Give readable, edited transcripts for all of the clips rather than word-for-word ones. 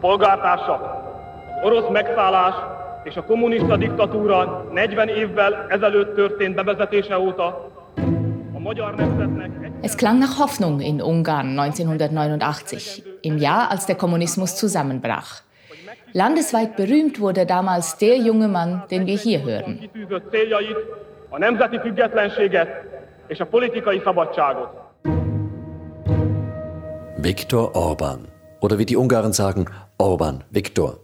Polgártársak, az orosz megszállás és a kommunista diktatúra 40 évvel ezelőtt történt bevezetése óta a magyar nemzetnek... Es klang nach Hoffnung in Ungarn 1989, im Jahr, als der Kommunismus zusammenbrach. Landesweit berühmt wurde damals der junge Mann, den wir hier hören. A nemzeti függetlenséget és a politikai szabadságot. Viktor Orbán, oder wie die Ungarn sagen, Orbán Viktor.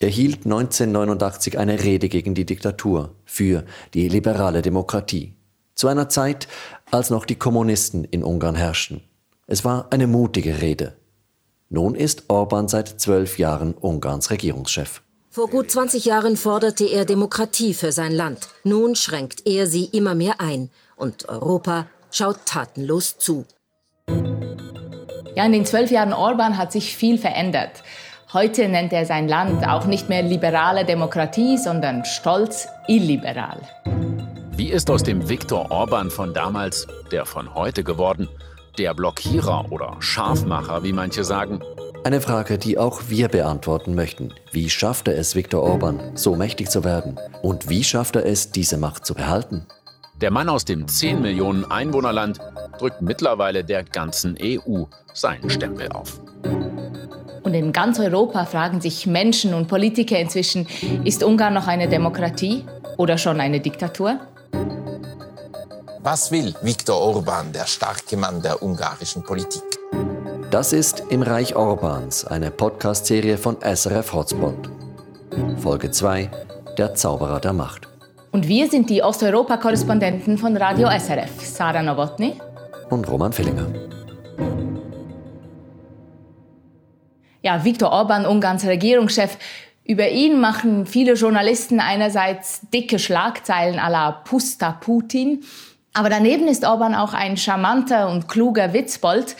Er hielt 1989 eine Rede gegen die Diktatur, für die liberale Demokratie. Zu einer Zeit, als noch die Kommunisten in Ungarn herrschten. Es war eine mutige Rede. Nun ist Orbán seit 12 Jahren Ungarns Regierungschef. Vor gut 20 Jahren forderte er Demokratie für sein Land. Nun schränkt er sie immer mehr ein. Und Europa schaut tatenlos zu. Ja, in den 12 Jahren Orbán hat sich viel verändert. Heute nennt er sein Land auch nicht mehr liberale Demokratie, sondern stolz illiberal. Wie ist aus dem Viktor Orbán von damals der von heute geworden? Der Blockierer oder Scharfmacher, wie manche sagen. Eine Frage, die auch wir beantworten möchten. Wie schafft er es, Viktor Orbán, so mächtig zu werden? Und wie schafft er es, diese Macht zu behalten? Der Mann aus dem 10 Millionen Einwohnerland drückt mittlerweile der ganzen EU seinen Stempel auf. Und in ganz Europa fragen sich Menschen und Politiker inzwischen, ist Ungarn noch eine Demokratie oder schon eine Diktatur? Was will Viktor Orbán, der starke Mann der ungarischen Politik? Das ist Im Reich Orbáns, eine Podcast-Serie von SRF Hotspot. Folge 2, der Zauberer der Macht. Und wir sind die Osteuropa-Korrespondenten von Radio SRF, Sarah Nowotny und Roman Fillinger. Ja, Viktor Orbán, Ungarns Regierungschef. Über ihn machen viele Journalisten einerseits dicke Schlagzeilen à la Puszta Putin. Aber daneben ist Orbán auch ein charmanter und kluger Witzbold.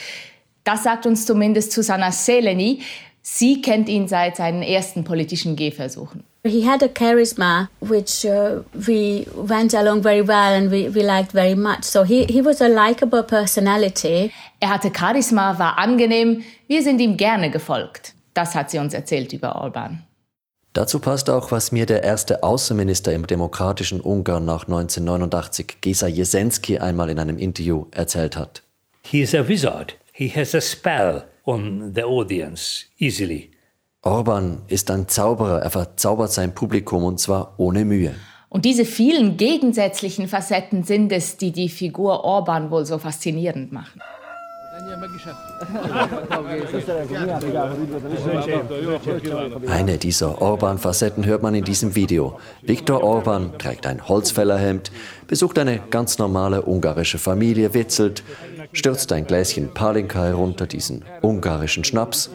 Das sagt uns zumindest Zsuzsanna Szelényi. Sie kennt ihn seit seinen ersten politischen Gehversuchen. He had a charisma which we went along very well and we liked very much. So he was a likable personality. Er hatte Charisma, war angenehm. Wir sind ihm gerne gefolgt. Das hat sie uns erzählt über Orbán. Dazu passt auch, was mir der erste Außenminister im demokratischen Ungarn nach 1989, Géza Jeszenszky, einmal in einem Interview erzählt hat. He is a wizard. He has a spell on the audience easily. Orbán ist ein Zauberer. Er verzaubert sein Publikum und zwar ohne Mühe. Und diese vielen gegensätzlichen Facetten sind es, die die Figur Orbán wohl so faszinierend machen. Eine dieser Orbán-Facetten hört man in diesem Video. Viktor Orbán trägt ein Holzfällerhemd, besucht eine ganz normale ungarische Familie, witzelt, stürzt ein Gläschen Palinka herunter, diesen ungarischen Schnaps.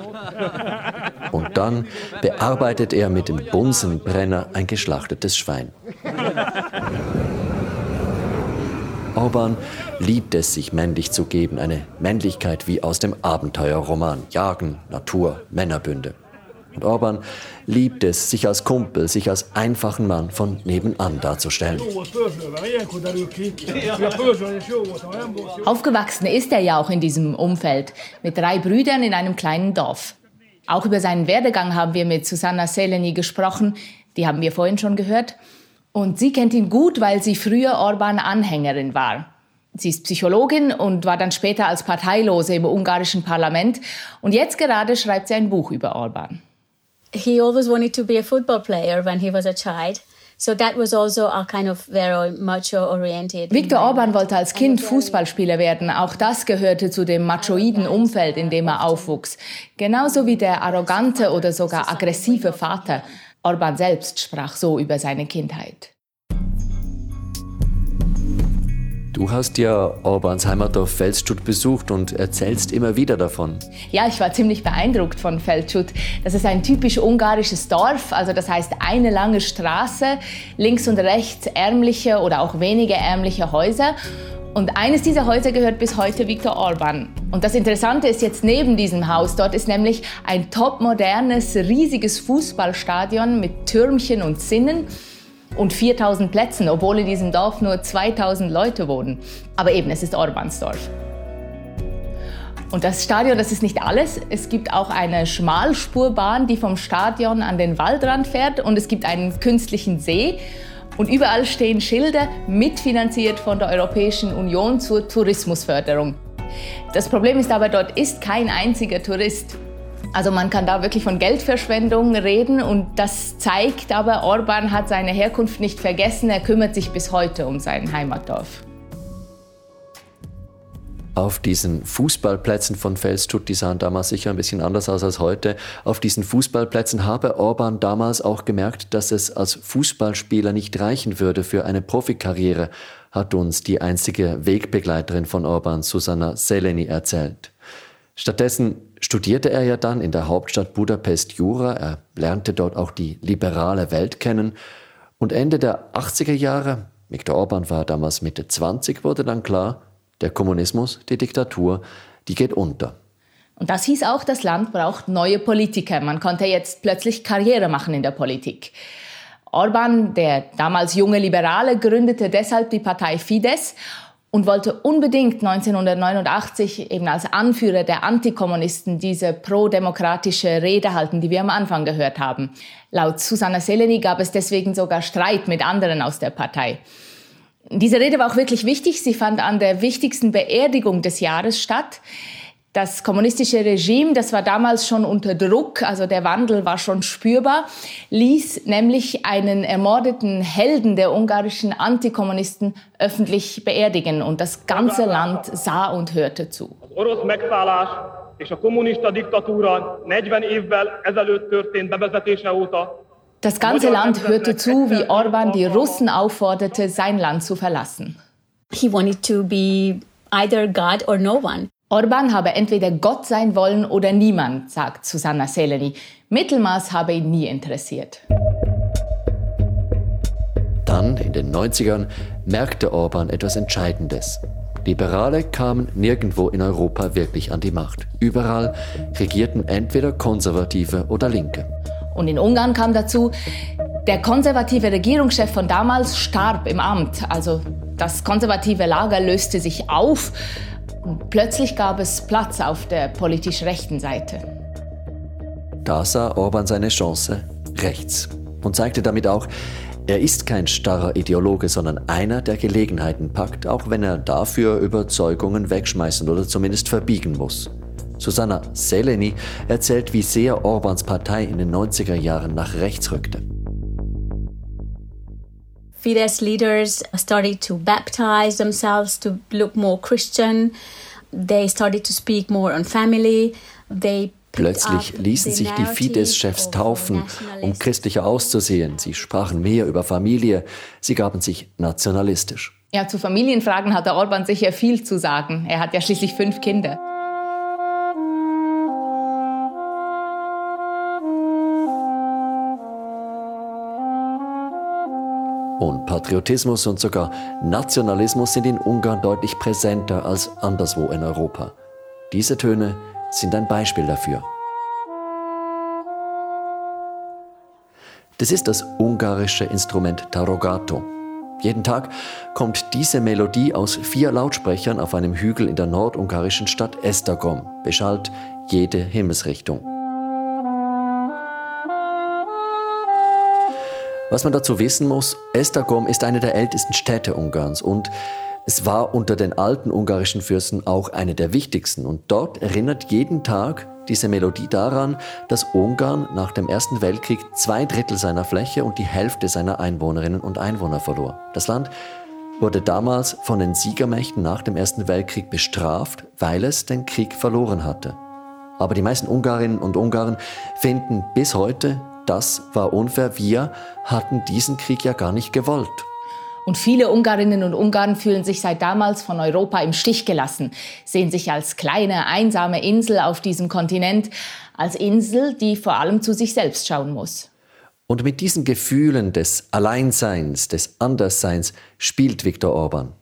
Und dann bearbeitet er mit dem Bunsenbrenner ein geschlachtetes Schwein. Orbán liebt es, sich männlich zu geben, eine Männlichkeit wie aus dem Abenteuerroman, Jagen, Natur, Männerbünde. Und Orbán liebt es, sich als Kumpel, sich als einfachen Mann von nebenan darzustellen. Aufgewachsen ist er ja auch in diesem Umfeld, mit 3 Brüdern in einem kleinen Dorf. Auch über seinen Werdegang haben wir mit Zsuzsanna Szelényi gesprochen, die haben wir vorhin schon gehört. Und sie kennt ihn gut, weil sie früher Orbán-Anhängerin war. Sie ist Psychologin und war dann später als Parteilose im ungarischen Parlament. Und jetzt gerade schreibt sie ein Buch über Orbán. He always wanted to be a football player when he was a child. So that was also our kind of very macho-oriented. Viktor Orbán wollte als Kind Fußballspieler werden. Auch das gehörte zu dem machoiden Umfeld, in dem er aufwuchs. Genauso wie der arrogante oder sogar aggressive Vater. Orbán selbst sprach so über seine Kindheit. Du hast ja Orbáns Heimatdorf Felcsút besucht und erzählst immer wieder davon. Ja, ich war ziemlich beeindruckt von Felcsút. Das ist ein typisch ungarisches Dorf, also das heißt eine lange Straße, links und rechts ärmliche oder auch weniger ärmliche Häuser. Und eines dieser Häuser gehört bis heute Viktor Orbán. Und das Interessante ist jetzt neben diesem Haus, dort ist nämlich ein topmodernes, riesiges Fußballstadion mit Türmchen und Zinnen und 4000 Plätzen, obwohl in diesem Dorf nur 2000 Leute wohnen. Aber eben, es ist Orbáns Dorf. Und das Stadion, das ist nicht alles. Es gibt auch eine Schmalspurbahn, die vom Stadion an den Waldrand fährt. Und es gibt einen künstlichen See. Und überall stehen Schilder, mitfinanziert von der Europäischen Union zur Tourismusförderung. Das Problem ist aber, dort ist kein einziger Tourist. Also man kann da wirklich von Geldverschwendung reden. Und das zeigt aber, Orbán hat seine Herkunft nicht vergessen. Er kümmert sich bis heute um sein Heimatdorf. Auf diesen Fußballplätzen von Felcsút, die sahen damals sicher ein bisschen anders aus als heute, auf diesen Fußballplätzen habe Orbán damals auch gemerkt, dass es als Fußballspieler nicht reichen würde für eine Profikarriere, hat uns die einzige Wegbegleiterin von Orbán, Zsuzsanna Szelényi, erzählt. Stattdessen studierte er ja dann in der Hauptstadt Budapest Jura, er lernte dort auch die liberale Welt kennen und Ende der 80er Jahre, Viktor Orbán war damals Mitte 20, wurde dann klar, der Kommunismus, die Diktatur, die geht unter. Und das hieß auch, das Land braucht neue Politiker. Man konnte jetzt plötzlich Karriere machen in der Politik. Orbán, der damals junge Liberale, gründete deshalb die Partei Fidesz und wollte unbedingt 1989 eben als Anführer der Antikommunisten diese prodemokratische Rede halten, die wir am Anfang gehört haben. Laut Zsuzsanna Szelényi gab es deswegen sogar Streit mit anderen aus der Partei. Diese Rede war auch wirklich wichtig. Sie fand an der wichtigsten Beerdigung des Jahres statt. Das kommunistische Regime, das war damals schon unter Druck, also der Wandel war schon spürbar, ließ nämlich einen ermordeten Helden der ungarischen Antikommunisten öffentlich beerdigen. Und das ganze Land sah und hörte zu. Az orosz megszállás és a kommunista diktatúra 40 évvel ezelőtt történt bevezetése óta. Das ganze Land hörte zu, wie Orbán die Russen aufforderte, sein Land zu verlassen. He wanted to be either God or no one. Orbán habe entweder Gott sein wollen oder niemand, sagt Zsuzsanna Szelényi. Mittelmaß habe ihn nie interessiert. Dann, in den 90ern, merkte Orbán etwas Entscheidendes. Liberale kamen nirgendwo in Europa wirklich an die Macht. Überall regierten entweder Konservative oder Linke. Und in Ungarn kam dazu, der konservative Regierungschef von damals starb im Amt. Also das konservative Lager löste sich auf und plötzlich gab es Platz auf der politisch rechten Seite. Da sah Orbán seine Chance rechts und zeigte damit auch, er ist kein starrer Ideologe, sondern einer, der Gelegenheiten packt, auch wenn er dafür Überzeugungen wegschmeißen oder zumindest verbiegen muss. Zsuzsanna Szelényi erzählt, wie sehr Orbáns Partei in den 90er Jahren nach rechts rückte. Fidesz leaders started to baptize themselves to look more Christian. They started to speak more on family. Plötzlich ließen sich die Fidesz-Chefs taufen, um christlicher auszusehen. Sie sprachen mehr über Familie. Sie gaben sich nationalistisch. Ja, zu Familienfragen hatte Orbán sicher viel zu sagen. Er hat ja schließlich 5 Kinder. Und Patriotismus und sogar Nationalismus sind in Ungarn deutlich präsenter als anderswo in Europa. Diese Töne sind ein Beispiel dafür. Das ist das ungarische Instrument Tarogató. Jeden Tag kommt diese Melodie aus 4 Lautsprechern auf einem Hügel in der nordungarischen Stadt Esztergom, beschallt jede Himmelsrichtung. Was man dazu wissen muss, Esztergom ist eine der ältesten Städte Ungarns und es war unter den alten ungarischen Fürsten auch eine der wichtigsten. Und dort erinnert jeden Tag diese Melodie daran, dass Ungarn nach dem Ersten Weltkrieg 2/3 seiner Fläche und die Hälfte seiner Einwohnerinnen und Einwohner verlor. Das Land wurde damals von den Siegermächten nach dem Ersten Weltkrieg bestraft, weil es den Krieg verloren hatte. Aber die meisten Ungarinnen und Ungarn finden bis heute, das war unfair, wir hatten diesen Krieg ja gar nicht gewollt. Und viele Ungarinnen und Ungarn fühlen sich seit damals von Europa im Stich gelassen, sehen sich als kleine, einsame Insel auf diesem Kontinent, als Insel, die vor allem zu sich selbst schauen muss. Und mit diesen Gefühlen des Alleinseins, des Andersseins spielt Viktor Orbán.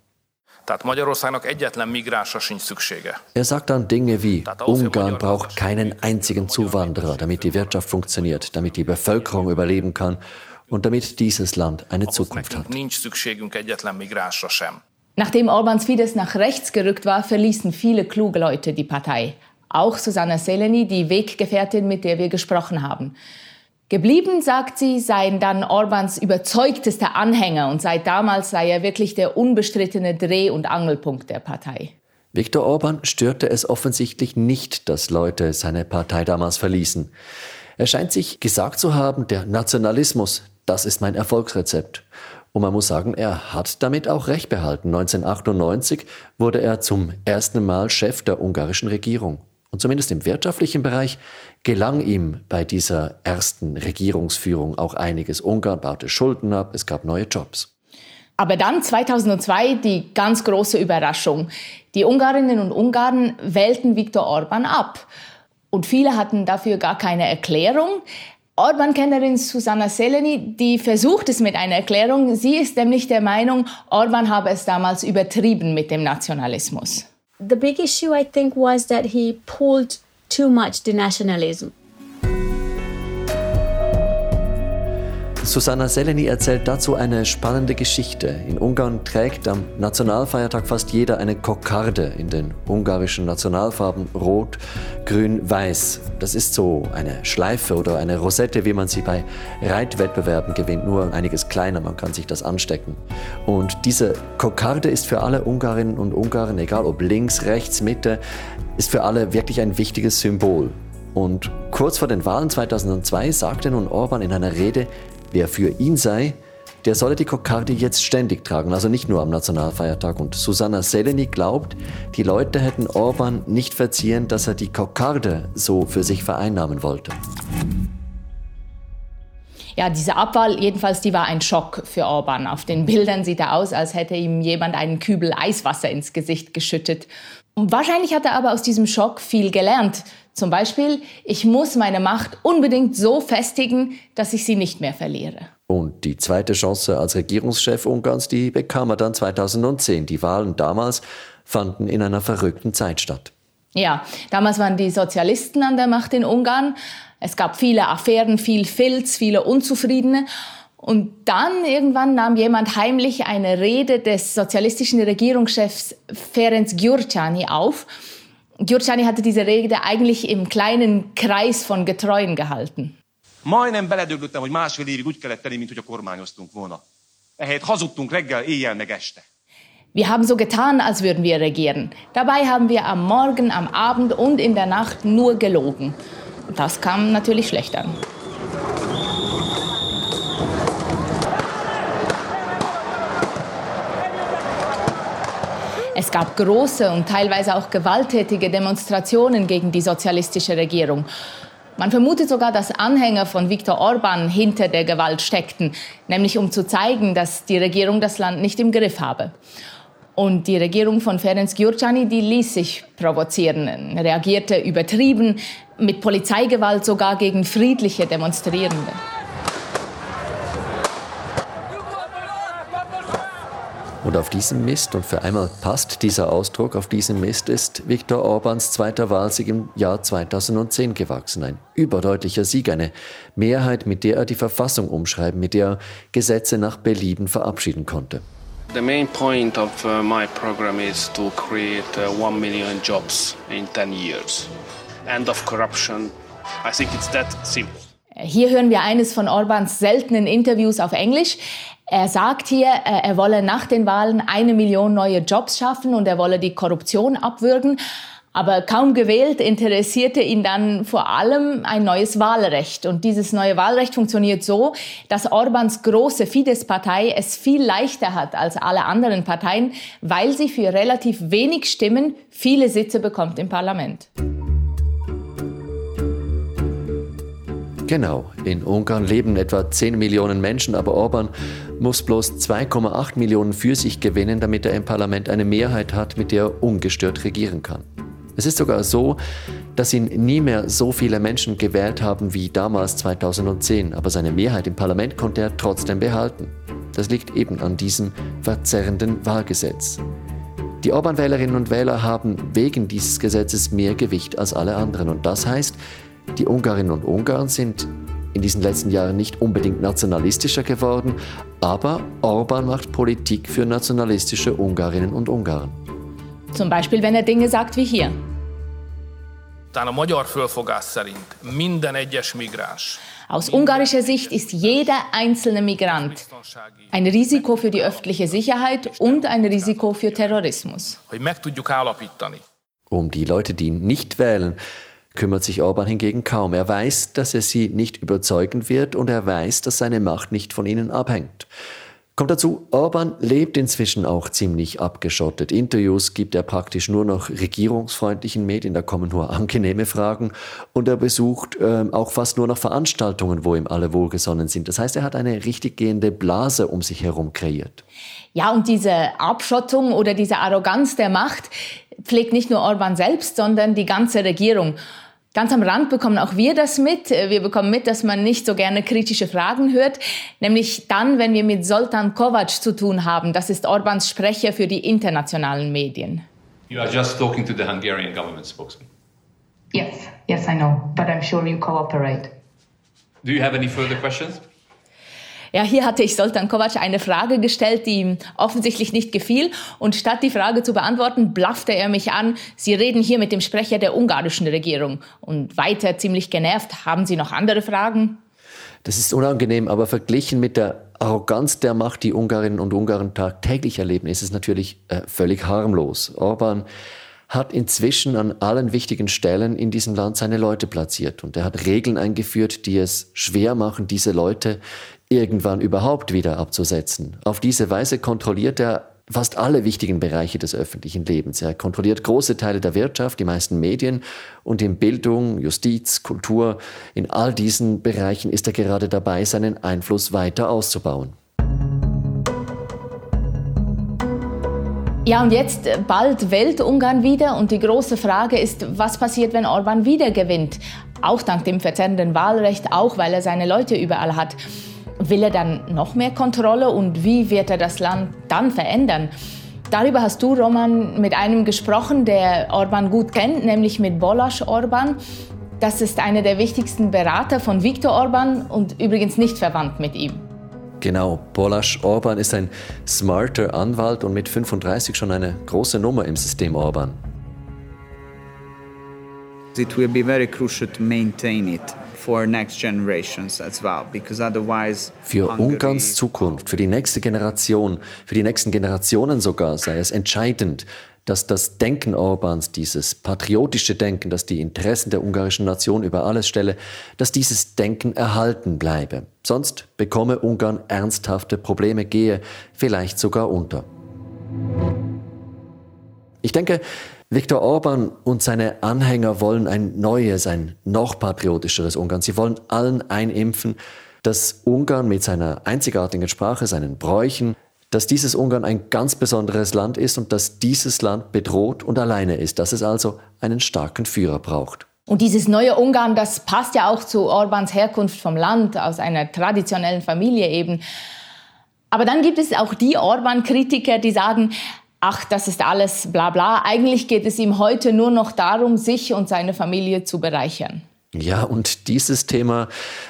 Er sagt dann Dinge wie, Ungarn braucht keinen einzigen Zuwanderer, damit die Wirtschaft funktioniert, damit die Bevölkerung überleben kann und damit dieses Land eine Zukunft hat. Nachdem Orbáns Fidesz nach rechts gerückt war, verließen viele kluge Leute die Partei. Auch Zsuzsanna Szelényi, die Weggefährtin, mit der wir gesprochen haben. Geblieben, sagt sie, seien dann Orbáns überzeugteste Anhänger und seit damals sei er wirklich der unbestrittene Dreh- und Angelpunkt der Partei. Viktor Orbán störte es offensichtlich nicht, dass Leute seine Partei damals verließen. Er scheint sich gesagt zu haben, der Nationalismus, das ist mein Erfolgsrezept. Und man muss sagen, er hat damit auch recht behalten. 1998 wurde er zum ersten Mal Chef der ungarischen Regierung. Und zumindest im wirtschaftlichen Bereich gelang ihm bei dieser ersten Regierungsführung auch einiges. Ungarn baute Schulden ab, es gab neue Jobs. Aber dann 2002 die ganz große Überraschung. Die Ungarinnen und Ungarn wählten Viktor Orbán ab. Und viele hatten dafür gar keine Erklärung. Orbán-Kennerin Zsuzsanna Szelényi, die versucht es mit einer Erklärung. Sie ist nämlich der Meinung, Orbán habe es damals übertrieben mit dem Nationalismus. The big issue, I think, was that he pulled too much the nationalism. Zsuzsanna Szelényi erzählt dazu eine spannende Geschichte. In Ungarn trägt am Nationalfeiertag fast jeder eine Kokarde in den ungarischen Nationalfarben Rot, Grün, Weiß. Das ist so eine Schleife oder eine Rosette, wie man sie bei Reitwettbewerben gewinnt, nur einiges kleiner, man kann sich das anstecken. Und diese Kokarde ist für alle Ungarinnen und Ungarn, egal ob links, rechts, Mitte, ist für alle wirklich ein wichtiges Symbol. Und kurz vor den Wahlen 2002 sagte nun Orbán in einer Rede, wer für ihn sei, der solle die Kokarde jetzt ständig tragen, also nicht nur am Nationalfeiertag. Und Zsuzsanna Szelényi glaubt, die Leute hätten Orbán nicht verziehen, dass er die Kokarde so für sich vereinnahmen wollte. Ja, diese Abwahl jedenfalls, die war ein Schock für Orbán. Auf den Bildern sieht er aus, als hätte ihm jemand einen Kübel Eiswasser ins Gesicht geschüttet. Und wahrscheinlich hat er aber aus diesem Schock viel gelernt. Zum Beispiel, ich muss meine Macht unbedingt so festigen, dass ich sie nicht mehr verliere. Und die zweite Chance als Regierungschef Ungarns, die bekam er dann 2010. Die Wahlen damals fanden in einer verrückten Zeit statt. Ja, damals waren die Sozialisten an der Macht in Ungarn. Es gab viele Affären, viel Filz, viele Unzufriedene. Und dann irgendwann nahm jemand heimlich eine Rede des sozialistischen Regierungschefs Ferenc Gyurcsány auf. Gyurcsány hatte diese Rede eigentlich im kleinen Kreis von Getreuen gehalten. Majdnem beledöglöttem, hogy másfél évig úgy kellett tenni, mint hogyha kormányoztunk volna. Ehelyett hazudtunk reggel, éjjel meg este. Wir haben so getan, als würden wir regieren. Dabei haben wir am Morgen, am Abend und in der Nacht nur gelogen. Und das kam natürlich schlecht an. Es gab große und teilweise auch gewalttätige Demonstrationen gegen die sozialistische Regierung. Man vermutet sogar, dass Anhänger von Viktor Orbán hinter der Gewalt steckten, nämlich um zu zeigen, dass die Regierung das Land nicht im Griff habe. Und die Regierung von Ferenc Gyurcsány, die ließ sich provozieren, reagierte übertrieben, mit Polizeigewalt sogar gegen friedliche Demonstrierende. Und auf diesem Mist, und für einmal passt dieser Ausdruck, auf diesem Mist ist Viktor Orbáns zweiter Wahlsieg im Jahr 2010 gewachsen. Ein überdeutlicher Sieg, eine Mehrheit, mit der er die Verfassung umschreiben, mit der er Gesetze nach Belieben verabschieden konnte. The main point of my program is to create 1 million jobs in 10 years. End of corruption. I think it's that simple. Hier hören wir eines von Orbáns seltenen Interviews auf Englisch. Er sagt hier, er wolle nach den Wahlen 1 Million neue Jobs schaffen und er wolle die Korruption abwürgen. Aber kaum gewählt interessierte ihn dann vor allem ein neues Wahlrecht. Und dieses neue Wahlrecht funktioniert so, dass Orbáns große Fidesz-Partei es viel leichter hat als alle anderen Parteien, weil sie für relativ wenig Stimmen viele Sitze bekommt im Parlament. Genau, in Ungarn leben etwa 10 Millionen Menschen, aber Orbán muss bloß 2,8 Millionen für sich gewinnen, damit er im Parlament eine Mehrheit hat, mit der er ungestört regieren kann. Es ist sogar so, dass ihn nie mehr so viele Menschen gewählt haben wie damals 2010, aber seine Mehrheit im Parlament konnte er trotzdem behalten. Das liegt eben an diesem verzerrenden Wahlgesetz. Die Orbán-Wählerinnen und Wähler haben wegen dieses Gesetzes mehr Gewicht als alle anderen und das heißt, die Ungarinnen und Ungarn sind in diesen letzten Jahren nicht unbedingt nationalistischer geworden, aber Orbán macht Politik für nationalistische Ungarinnen und Ungarn. Zum Beispiel, wenn er Dinge sagt wie hier. A magyar fölfogás szerint minden egyes migráns. Aus ungarischer Sicht ist jeder einzelne Migrant ein Risiko für die öffentliche Sicherheit und ein Risiko für Terrorismus. Um die Leute, die ihn nicht wählen, kümmert sich Orbán hingegen kaum. Er weiß, dass er sie nicht überzeugen wird und er weiß, dass seine Macht nicht von ihnen abhängt. Kommt dazu, Orbán lebt inzwischen auch ziemlich abgeschottet. Interviews gibt er praktisch nur noch regierungsfreundlichen Medien, da kommen nur angenehme Fragen. Und er besucht auch fast nur noch Veranstaltungen, wo ihm alle wohlgesonnen sind. Das heißt, er hat eine richtig gehende Blase um sich herum kreiert. Ja, und diese Abschottung oder diese Arroganz der Macht pflegt nicht nur Orbán selbst, sondern die ganze Regierung. Ganz am Rand bekommen auch wir das mit. Wir bekommen mit, dass man nicht so gerne kritische Fragen hört. Nämlich dann, wenn wir mit Zoltán Kovács zu tun haben. Das ist Orbáns Sprecher für die internationalen Medien. You are just talking to the Hungarian government spokesman. Yes, I know, but I'm sure you cooperate. Do you have any further questions? Ja, hier hatte ich Zoltán Kovács eine Frage gestellt, die ihm offensichtlich nicht gefiel. Und statt die Frage zu beantworten, blaffte er mich an. Sie reden hier mit dem Sprecher der ungarischen Regierung. Und weiter ziemlich genervt. Haben Sie noch andere Fragen? Das ist unangenehm, aber verglichen mit der Arroganz der Macht, die Ungarinnen und Ungarn tagtäglich erleben, ist es natürlich völlig harmlos. Orbán hat inzwischen an allen wichtigen Stellen in diesem Land seine Leute platziert. Und er hat Regeln eingeführt, die es schwer machen, diese Leute irgendwann überhaupt wieder abzusetzen. Auf diese Weise kontrolliert er fast alle wichtigen Bereiche des öffentlichen Lebens. Er kontrolliert große Teile der Wirtschaft, die meisten Medien und in Bildung, Justiz, Kultur. In all diesen Bereichen ist er gerade dabei, seinen Einfluss weiter auszubauen. Ja, und jetzt bald wählt Ungarn wieder und die große Frage ist, was passiert, wenn Orbán wieder gewinnt? Auch dank dem verzerrenden Wahlrecht, auch weil er seine Leute überall hat. Will er dann noch mehr Kontrolle und wie wird er das Land dann verändern? Darüber hast du, Roman, mit einem gesprochen, der Orbán gut kennt, nämlich mit Balázs Orbán. Das ist einer der wichtigsten Berater von Viktor Orbán und übrigens nicht verwandt mit ihm. Genau, Balázs Orbán ist ein smarter Anwalt und mit 35 schon eine große Nummer im System Orbán. It will be very crucial to maintain it. For next generations as well, because otherwise für Ungarns Zukunft, für die nächste Generation, für die nächsten Generationen sogar, sei es entscheidend, dass das Denken Orbáns, dieses patriotische Denken, das die Interessen der ungarischen Nation über alles stelle, dass dieses Denken erhalten bleibe. Sonst bekomme Ungarn ernsthafte Probleme, gehe vielleicht sogar unter. Ich denke, Viktor Orbán und seine Anhänger wollen ein neues, ein noch patriotischeres Ungarn. Sie wollen allen einimpfen, dass Ungarn mit seiner einzigartigen Sprache, seinen Bräuchen, dass dieses Ungarn ein ganz besonderes Land ist und dass dieses Land bedroht und alleine ist, dass es also einen starken Führer braucht. Und dieses neue Ungarn, das passt ja auch zu Orbáns Herkunft vom Land, aus einer traditionellen Familie eben. Aber dann gibt es auch die Orbán-Kritiker, die sagen, ach, das ist alles bla bla. Eigentlich geht es ihm heute nur noch darum, sich und seine Familie zu bereichern. Ja, und dieses Thema,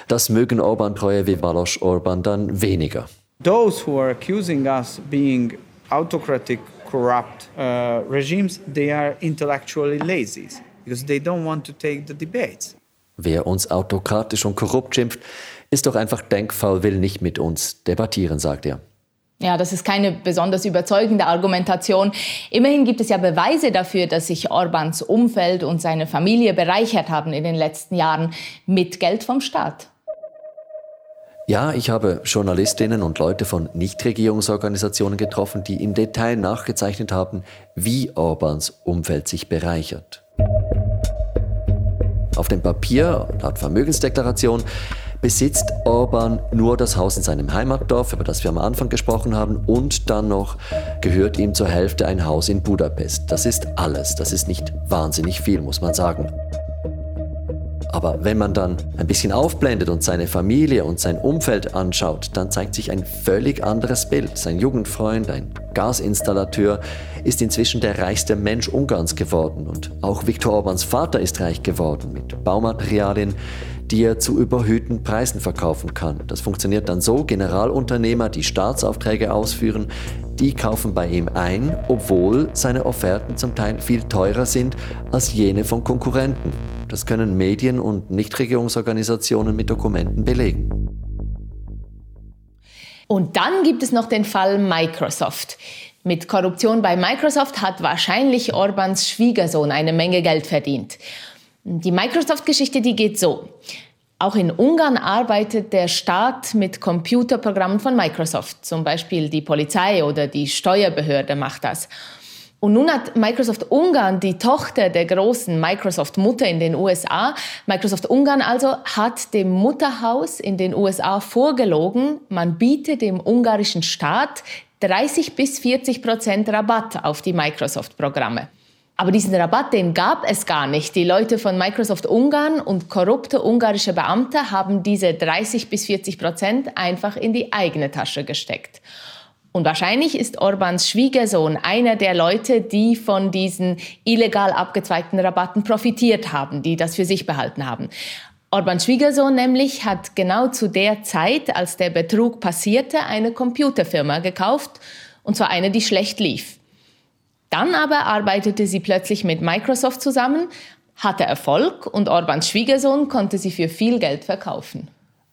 das mögen Orbán-Treue wie Balázs Orbán dann weniger. Those who are accusing us being autocratic, corrupt regimes, they are intellectually lazy, because they don't want to take the debates. Wer uns autokratisch und korrupt schimpft, ist doch einfach denkfaul, will nicht mit uns debattieren, sagt er. Ja, das ist keine besonders überzeugende Argumentation. Immerhin gibt es ja Beweise dafür, dass sich Orbáns Umfeld und seine Familie bereichert haben in den letzten Jahren mit Geld vom Staat. Ja, ich habe Journalistinnen und Leute von Nichtregierungsorganisationen getroffen, die im Detail nachgezeichnet haben, wie Orbáns Umfeld sich bereichert. Auf dem Papier, laut Vermögensdeklaration, besitzt Orbán nur das Haus in seinem Heimatdorf, über das wir am Anfang gesprochen haben, und dann noch gehört ihm zur Hälfte ein Haus in Budapest. Das ist alles. Das ist nicht wahnsinnig viel, muss man sagen. Aber wenn man dann ein bisschen aufblendet und seine Familie und sein Umfeld anschaut, dann zeigt sich ein völlig anderes Bild. Sein Jugendfreund, ein Gasinstallateur, ist inzwischen der reichste Mensch Ungarns geworden. Und auch Viktor Orbáns Vater ist reich geworden mit Baumaterialien, die er zu überhöhten Preisen verkaufen kann. Das funktioniert dann so: Generalunternehmer, die Staatsaufträge ausführen, die kaufen bei ihm ein, obwohl seine Offerten zum Teil viel teurer sind als jene von Konkurrenten. Das können Medien und Nichtregierungsorganisationen mit Dokumenten belegen. Und dann gibt es noch den Fall Microsoft. Mit Korruption bei Microsoft hat wahrscheinlich Orbáns Schwiegersohn eine Menge Geld verdient. Die Microsoft-Geschichte, die geht so. Auch in Ungarn arbeitet der Staat mit Computerprogrammen von Microsoft. Zum Beispiel die Polizei oder die Steuerbehörde macht das. Und nun hat Microsoft Ungarn, die Tochter der großen Microsoft-Mutter in den USA, Microsoft Ungarn also, hat dem Mutterhaus in den USA vorgelogen, man biete dem ungarischen Staat 30-40% Rabatt auf die Microsoft-Programme. Aber diesen Rabatt, den gab es gar nicht. Die Leute von Microsoft Ungarn und korrupte ungarische Beamte haben diese 30-40% einfach in die eigene Tasche gesteckt. Und wahrscheinlich ist Orbáns Schwiegersohn einer der Leute, die von diesen illegal abgezweigten Rabatten profitiert haben, die das für sich behalten haben. Orbáns Schwiegersohn nämlich hat genau zu der Zeit, als der Betrug passierte, eine Computerfirma gekauft, und zwar eine, die schlecht lief. Dann aber arbeitete sie plötzlich mit Microsoft zusammen, hatte Erfolg und Orbáns Schwiegersohn konnte sie für viel Geld verkaufen.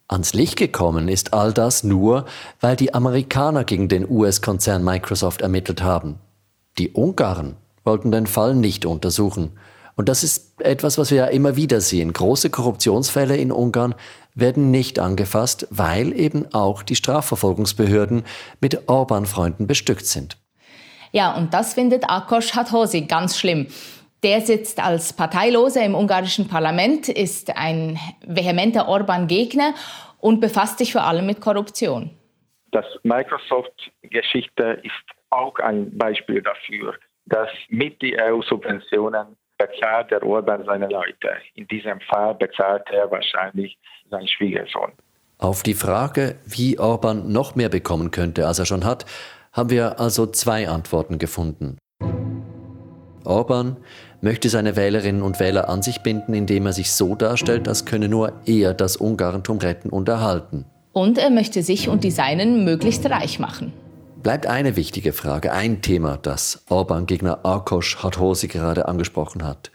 Ans Licht gekommen ist all das nur, weil die Amerikaner gegen den US-Konzern Microsoft ermittelt haben. Die Ungarn wollten den Fall nicht untersuchen. Und das ist etwas, was wir ja immer wieder sehen. Große Korruptionsfälle in Ungarn werden nicht angefasst, weil eben auch die Strafverfolgungsbehörden mit Orbán-Freunden bestückt sind. Ja, und das findet Ákos Hartosi ganz schlimm. Der sitzt als Parteiloser im ungarischen Parlament, ist ein vehementer Orbán-Gegner und befasst sich vor allem mit Korruption. Das Microsoft-Geschichte ist auch ein Beispiel dafür, dass mit den EU-Subventionen bezahlt der Orbán seine Leute. In diesem Fall bezahlt er wahrscheinlich seinen Schwiegersohn. Auf die Frage, wie Orbán noch mehr bekommen könnte, als er schon hat, haben wir also 2 Antworten gefunden. Orbán möchte seine Wählerinnen und Wähler an sich binden, indem er sich so darstellt, als könne nur er das Ungarentum retten und erhalten. Und er möchte sich und die Seinen möglichst reich machen. Bleibt eine wichtige Frage, ein Thema, das Orbán-Gegner Ákos Hartosi gerade angesprochen hat.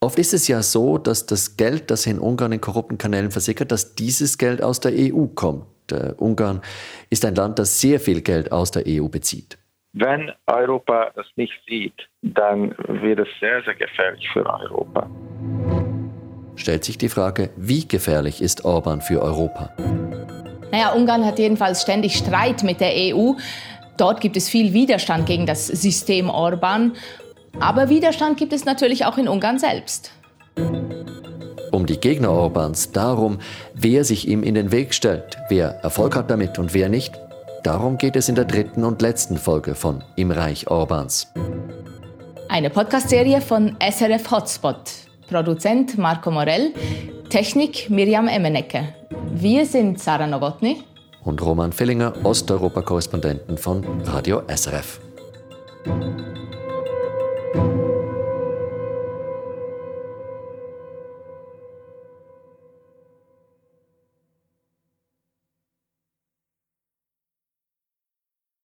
Oft ist es ja so, dass das Geld, das in Ungarn in korrupten Kanälen versickert, dass dieses Geld aus der EU kommt. Ungarn ist ein Land, das sehr viel Geld aus der EU bezieht. Wenn Europa das nicht sieht, dann wird es sehr, sehr gefährlich für Europa. Stellt sich die Frage, wie gefährlich ist Orbán für Europa? Naja, Ungarn hat jedenfalls ständig Streit mit der EU. Dort gibt es viel Widerstand gegen das System Orbán. Aber Widerstand gibt es natürlich auch in Ungarn selbst. Um die Gegner Orbáns, darum, wer sich ihm in den Weg stellt, wer Erfolg hat damit und wer nicht, darum geht es in der 3. und letzten Folge von Im Reich Orbáns. Eine Podcast-Serie von SRF Hotspot. Produzent Marco Morell, Technik Mirjam Emmenegger. Wir sind Sarah Nowotny und Roman Fillinger, Osteuropa-Korrespondenten von Radio SRF.